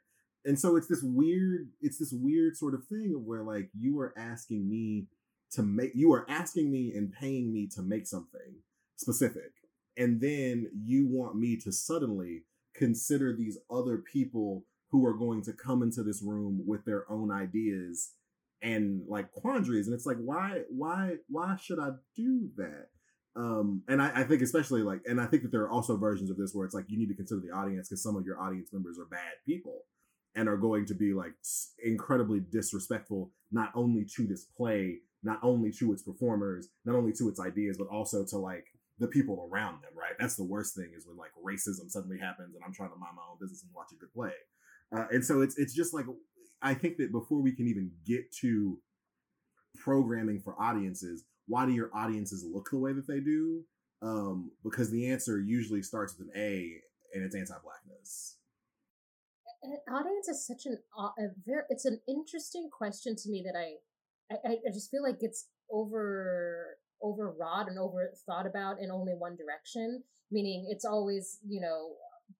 And so it's this weird, it's this weird sort of thing of where, like, you are asking me to make, you are asking me and paying me to make something specific. And then you want me to suddenly consider these other people who are going to come into this room with their own ideas and like quandaries. And it's like, why, why, why should I do that? Um, and I, I think especially like, and I think that there are also versions of this where it's like, you need to consider the audience, because some of your audience members are bad people and are going to be like incredibly disrespectful, not only to this play, not only to its performers, not only to its ideas, but also to like the people around them, right? That's the worst thing, is when like racism suddenly happens and I'm trying to mind my own business and watch a good play. Uh, and so it's it's just like, I think that before we can even get to programming for audiences, why do your audiences look the way that they do? Um, because the answer usually starts with an A, and it's anti-Blackness. An audience is such an, a very, it's an interesting question to me that I, I, I just feel like it's over, overwrought and over thought about in only one direction. Meaning it's always, you know,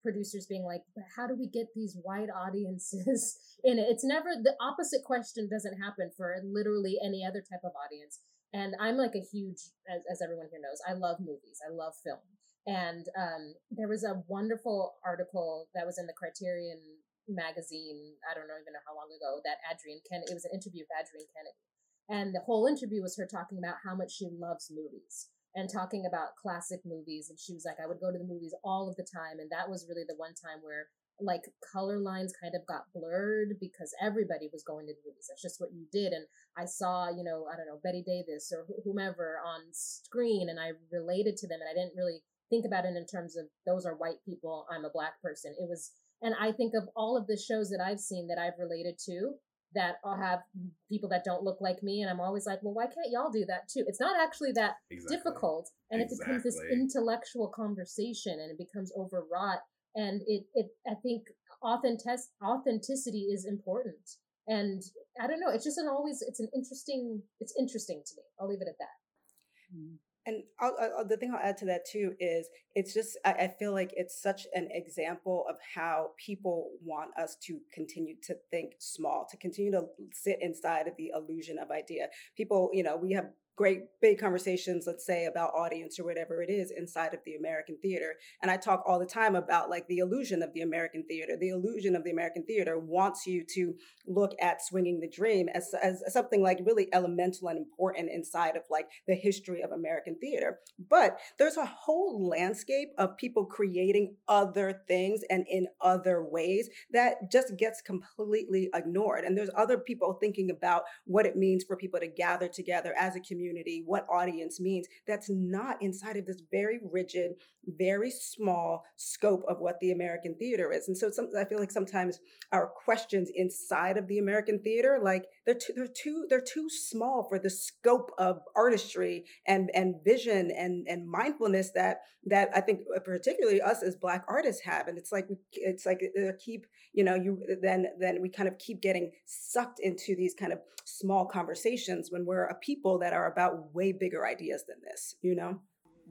producers being like, how do we get these wide audiences in it? It's never, the opposite question doesn't happen for literally any other type of audience. And I'm like a huge, as, as everyone here knows, I love movies. I love film. And um, there was a wonderful article that was in the Criterion magazine, I don't know even know how long ago, that Adrian Kennedy, it was an interview with Adrian Kennedy. And the whole interview was her talking about how much she loves movies and talking about classic movies. And she was like, I would go to the movies all of the time. And that was really the one time where like color lines kind of got blurred, because everybody was going to the movies. That's just what you did. And I saw, you know, I don't know, Betty Davis or whomever on screen, and I related to them. And I didn't really think about it in terms of those are white people, I'm a black person. It was, and I think of all of the shows that I've seen that I've related to, that I'll have people that don't look like me. And I'm always like, well, why can't y'all do that too? It's not actually that exactly. difficult. And exactly. it becomes this intellectual conversation, and it becomes overwrought. And it, it I think authentic, authenticity is important. And I don't know, it's just an always, it's an interesting, it's interesting to me. I'll leave it at that. Mm-hmm. And I'll, I'll, the thing I'll add to that too is it's just, I, I feel like it's such an example of how people want us to continue to think small, to continue to sit inside of the illusion of idea. People, you know, we have great big conversations, let's say, about audience or whatever it is inside of the American theater. And I talk all the time about like the illusion of the American theater. The illusion of the American theater wants you to look at Swinging the Dream as, as something like really elemental and important inside of like the history of American theater. But there's a whole landscape of people creating other things and in other ways that just gets completely ignored. And there's other people thinking about what it means for people to gather together as a community. Community, what audience means, that's not inside of this very rigid, very small scope of what the American theater is. And so some, I feel like sometimes our questions inside of the American theater, like they're too, they're too, they're too small for the scope of artistry and, and vision and, and mindfulness that, that I think particularly us as Black artists have. And it's like, we, it's like keep, you know, you then, then we kind of keep getting sucked into these kind of small conversations when we're a people that are about way bigger ideas than this, you know?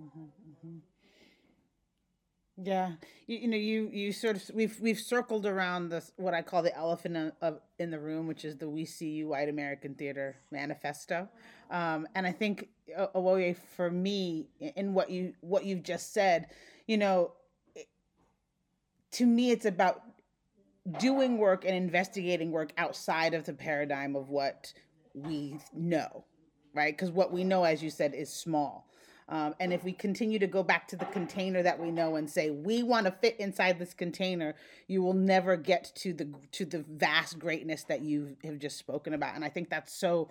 Mm-hmm, mm-hmm. Yeah. You, you know, you, you sort of, we've, we've circled around this, what I call the elephant of, in the room, which is the, we see you white American theater manifesto. Um, and I think Awoye, for me, in what you, what you've just said, you know, it, to me, it's about doing work and investigating work outside of the paradigm of what we know. Right? Because what we know, as you said, is small. Um, and if we continue to go back to the container that we know and say, we want to fit inside this container, you will never get to the to the vast greatness that you have just spoken about. And I think that's so,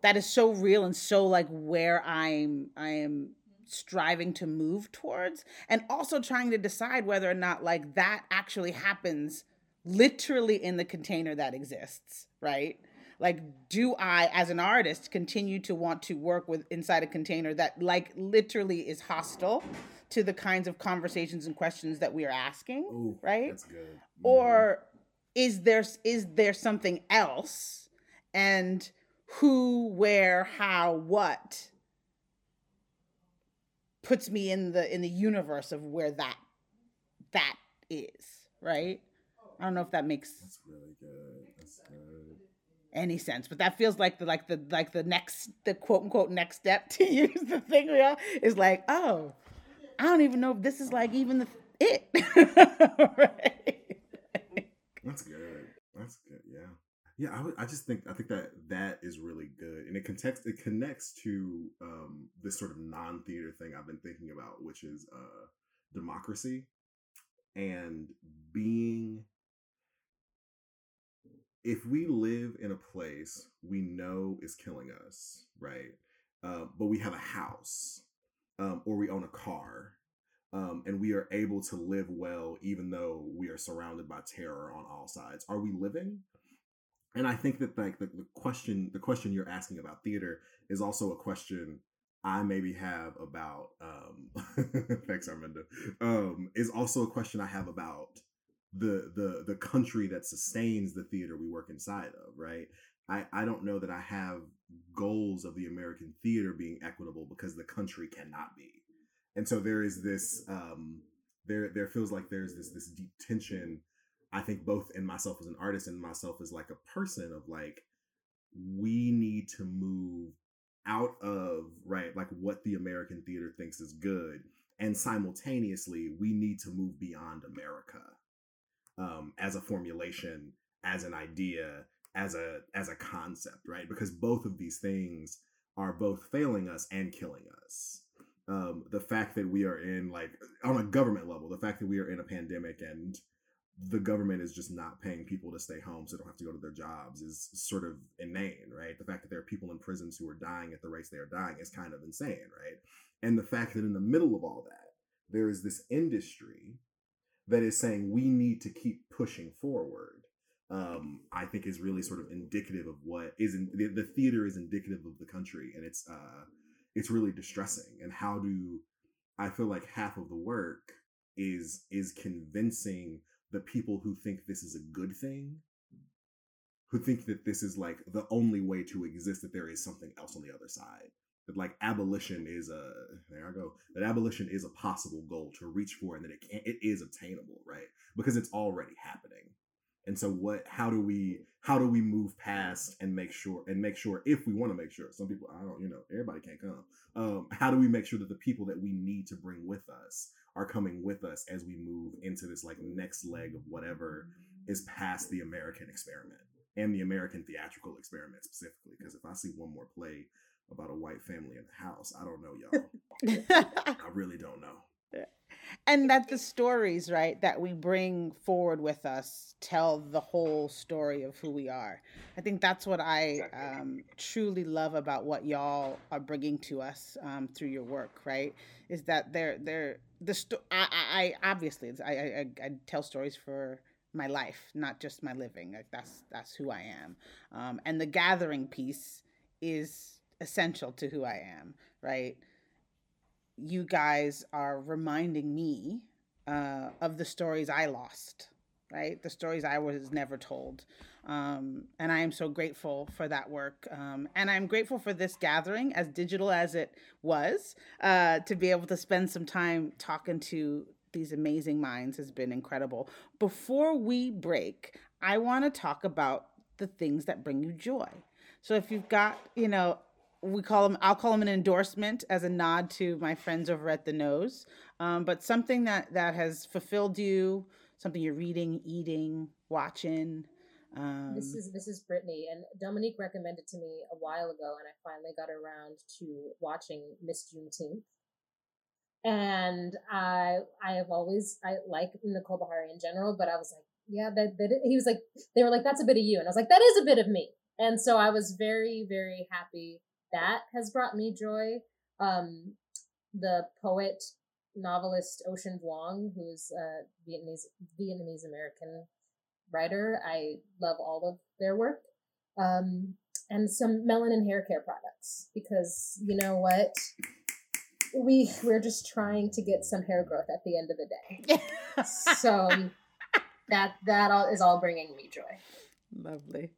that is so real and so like where I'm, I am striving to move towards, and also trying to decide whether or not like that actually happens literally in the container that exists, right? Like, do I, as an artist, continue to want to work with inside a container that, like, literally is hostile to the kinds of conversations and questions that we are asking, ooh, right? That's good. Mm-hmm. Or is there is there something else? And who, where, how, what puts me in the in the universe of where that that is, right? I don't know if that makes. That's really good. That's good. Any sense, but that feels like the like the like the next the quote unquote next step, to use the thing we are, is like, oh, I don't even know if this is like even the it. Right? That's good. That's good. Yeah. Yeah, I, w- I just think I think that that is really good, and it context it connects to um, this sort of non-theater thing I've been thinking about, which is uh, democracy and being. If we live in a place we know is killing us, right? Uh, but we have a house, um, or we own a car, um, and we are able to live well, even though we are surrounded by terror on all sides. Are we living? And I think that like the, the question, the question you're asking about theater is also a question I maybe have about. Um, thanks, Arminda. Um, is also a question I have about the the the country that sustains the theater we work inside of, right? I, I don't know that I have goals of the American theater being equitable because the country cannot be. And so there is this, um, there there feels like there's this this deep tension, I think, both in myself as an artist and myself as like a person of like, we need to move out of, right, like what the American theater thinks is good. And simultaneously, we need to move beyond America um, as a formulation, as an idea, as a as a concept, right? Because both of these things are both failing us and killing us. Um, the fact that we are in like on a government level, the fact that we are in a pandemic and the government is just not paying people to stay home so they don't have to go to their jobs is sort of inane, right? The fact that there are people in prisons who are dying at the rates they are dying is kind of insane, right? And the fact that in the middle of all that, there is this industry that is saying we need to keep pushing forward. Um, I think is really sort of indicative of what is in, the, the theater is indicative of the country, and it's uh, it's really distressing. And how do I feel like half of the work is is convincing the people who think this is a good thing, who think that this is like the only way to exist, that there is something else on the other side. That like abolition is a there I go. That abolition is a possible goal to reach for, and that it can, it is obtainable, right? Because it's already happening. And so what, how do we, how do we move past and make sure, and make sure if we want to make sure, some people, I don't, you know, everybody can't come. Um, how do we make sure that the people that we need to bring with us are coming with us as we move into this like next leg of whatever is past the American experiment and the American theatrical experiment specifically? Because if I see one more play about a white family in the house, I don't know, y'all. I really don't know. And that the stories, right, that we bring forward with us tell the whole story of who we are. I think that's what I um, truly love about what y'all are bringing to us um, through your work, right? Is that they're they're the sto- I, I, I obviously I, I I tell stories for my life, not just my living. Like that's that's who I am, um, and the gathering piece is essential to who I am, right? You guys are reminding me uh, of the stories I lost, right? The stories I was never told. Um, and I am so grateful for that work. Um, and I'm grateful for this gathering, as digital as it was, uh, to be able to spend some time talking to these amazing minds has been incredible. Before we break, I want to talk about the things that bring you joy. So if you've got, you know, we call them, I'll call them an endorsement as a nod to my friends over at The Nose. Um, but something that, that has fulfilled you, something you're reading, eating, watching. Um, this is this is Brittany, and Dominique recommended to me a while ago, and I finally got around to watching Miss Juneteenth. And I I have always, I like Nicole Beharie in general, but I was like, yeah, that, that he was like, they were like, that's a bit of you. And I was like, that is a bit of me. And so I was very, very happy. That has brought me joy. Um, the poet, novelist Ocean Vuong, who's a Vietnamese Vietnamese American writer, I love all of their work, um, and some melanin hair care products because you know what, we we're just trying to get some hair growth at the end of the day. So that that all is all bringing me joy. Lovely.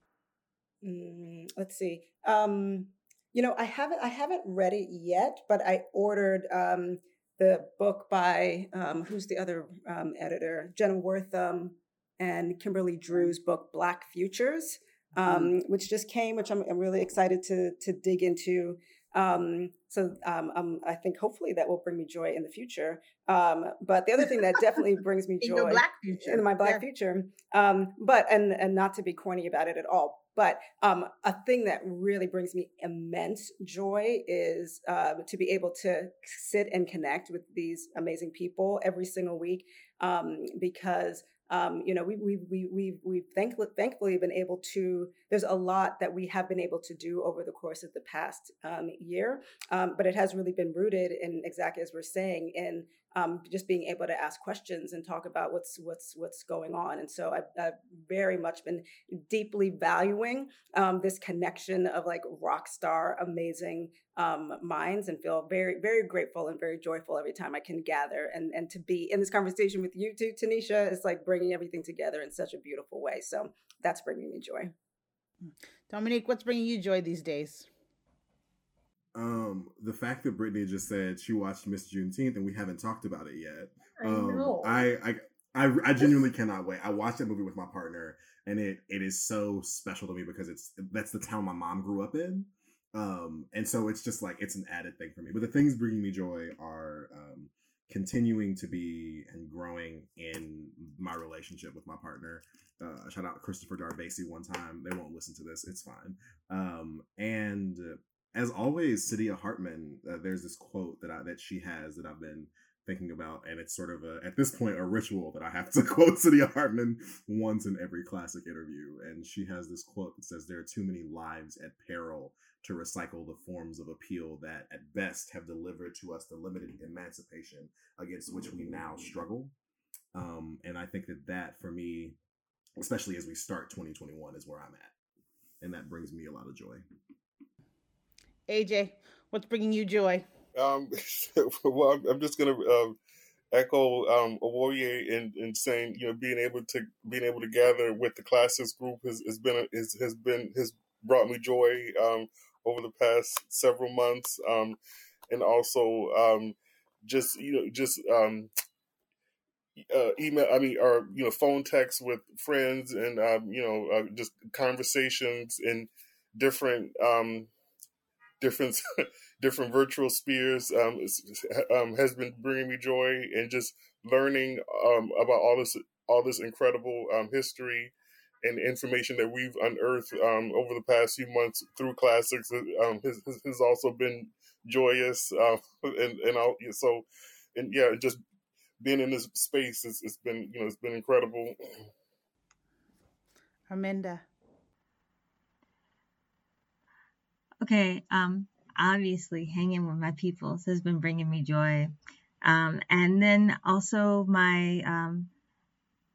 Mm, let's see. Um, You know, I haven't I haven't read it yet, but I ordered um, the book by um, who's the other um, editor, Jenna Wortham and Kimberly Drew's book, Black Futures, um, mm-hmm. which just came, which I'm, I'm really excited to to dig into. Um, so um, um, I think hopefully that will bring me joy in the future. Um, but the other thing that definitely brings me joy in your Black future. in my Black yeah. future, um, but and and not to be corny about it at all, but um, a thing that really brings me immense joy is uh, to be able to sit and connect with these amazing people every single week, um, because. Um, you know, we we we we we've thankfully, thankfully been able to. There's a lot that we have been able to do over the course of the past um, year, um, but it has really been rooted in exactly as we're saying, in um, just being able to ask questions and talk about what's what's what's going on. And so I've, I've very much been deeply valuing um, this connection of like rock star, amazing um, minds, and feel very very grateful and very joyful every time I can gather and and to be in this conversation with you too, Tanisha. It's like bringing everything together in such a beautiful way. So that's bringing me joy. Dominique, what's bringing you joy these days? Um, the fact that Brittany just said she watched Miss Juneteenth and we haven't talked about it yet. Um, I know. I, I, I, I genuinely cannot wait. I watched that movie with my partner and it it is so special to me because it's that's the town my mom grew up in. Um, and so it's just like, it's an added thing for me. But the things bringing me joy are... Um, continuing to be and growing in my relationship with my partner. Uh, shout out Christopher Darvasi one time. They won't listen to this. It's fine. Um, and as always, Saidiya Hartman, uh, there's this quote that I, that she has that I've been thinking about. And it's sort of a, at this point, a ritual that I have to quote Saidiya Hartman once in every classic interview. And she has this quote that says, "There are too many lives at peril to recycle the forms of appeal that at best have delivered to us the limited emancipation against which we now struggle." Um, and I think that that for me, especially as we start twenty twenty-one, is where I'm at. And that brings me a lot of joy. A J, what's bringing you joy? Um, well, I'm just going to um, echo um, Awoye and, and saying, you know, being able to being able to gather with the Classics group has, has been has, has been has brought me joy um, over the past several months, um, and also um, just you know just um, uh, email. I mean, or you know, phone texts with friends, and um, you know, uh, just conversations in different um, different different virtual spheres um, is, um, has been bringing me joy, and just learning um, about all this all this incredible um, history and information that we've unearthed um, over the past few months through Classics um, has, has also been joyous. Uh, and and I'll, so, and yeah, just being in this space, it's, it's been, you know, it's been incredible. Arminda. Okay. Um, obviously hanging with my people has been bringing me joy. Um, and then also my, um,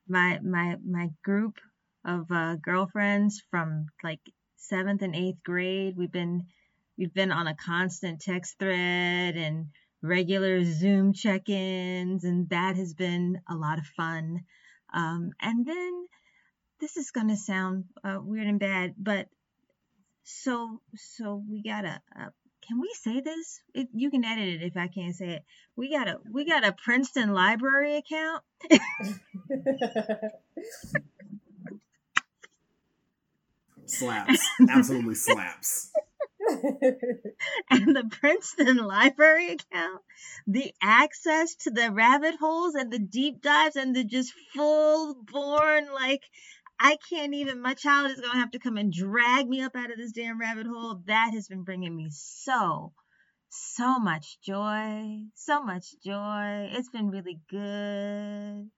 my, my, my group of uh, girlfriends from like seventh and eighth grade. We've been we've been on a constant text thread and regular Zoom check-ins, and that has been a lot of fun. Um, and then this is gonna sound uh, weird and bad, but so so we gotta. Uh, can we say this? It, you can edit it if I can't say it. We got a we got a Princeton Library account. Slaps. Absolutely slaps. And the Princeton Library account, the access to the rabbit holes and the deep dives and the just full born, like, I can't even, my child is going to have to come and drag me up out of this damn rabbit hole. That has been bringing me so, so much joy. So much joy. It's been really good.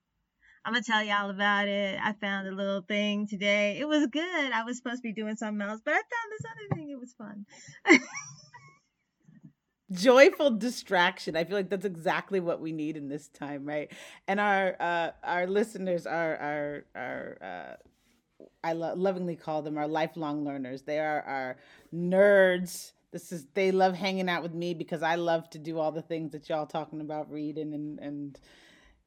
I'm going to tell y'all about it. I found a little thing today. It was good. I was supposed to be doing something else, but I found this other thing. It was fun. Joyful distraction. I feel like that's exactly what we need in this time, right? And our uh, our listeners are, are, are uh, I lo- lovingly call them our lifelong learners. They are our nerds. This is, they love hanging out with me because I love to do all the things that y'all talking about, reading and, and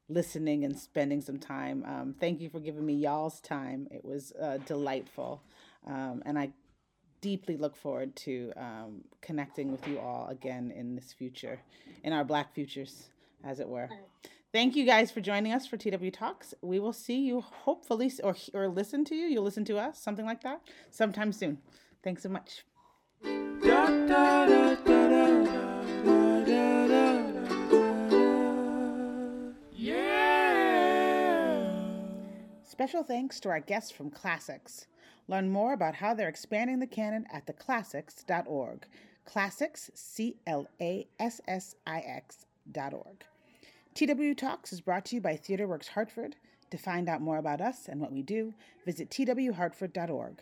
listening and spending some time. Um, thank you for giving me y'all's time. It was uh, delightful. Um, and I deeply look forward to um, connecting with you all again in this future, in our Black futures, as it were. Thank you guys for joining us for T W Talks. We will see you hopefully, or, or listen to you. You'll listen to us, something like that, sometime soon. Thanks so much. Special thanks to our guests from Classics. Learn more about how they're expanding the canon at the classics dot org. Classics, C L A S S I X dot org. T W Talks is brought to you by TheatreWorks Hartford. To find out more about us and what we do, visit T W Hartford dot org.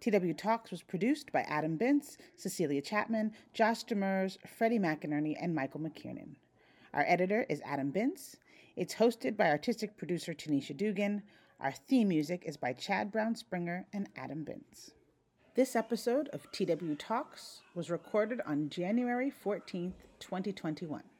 T W Talks was produced by Adam Bintz, Cecilia Chapman, Josh Demers, Freddie McInerney, and Michael McKiernan. Our editor is Adam Bintz. It's hosted by artistic producer Tanisha Dugan. Our theme music is by Chad Brown Springer and Adam Bintz. This episode of T W Talks was recorded on January fourteenth, twenty twenty-one.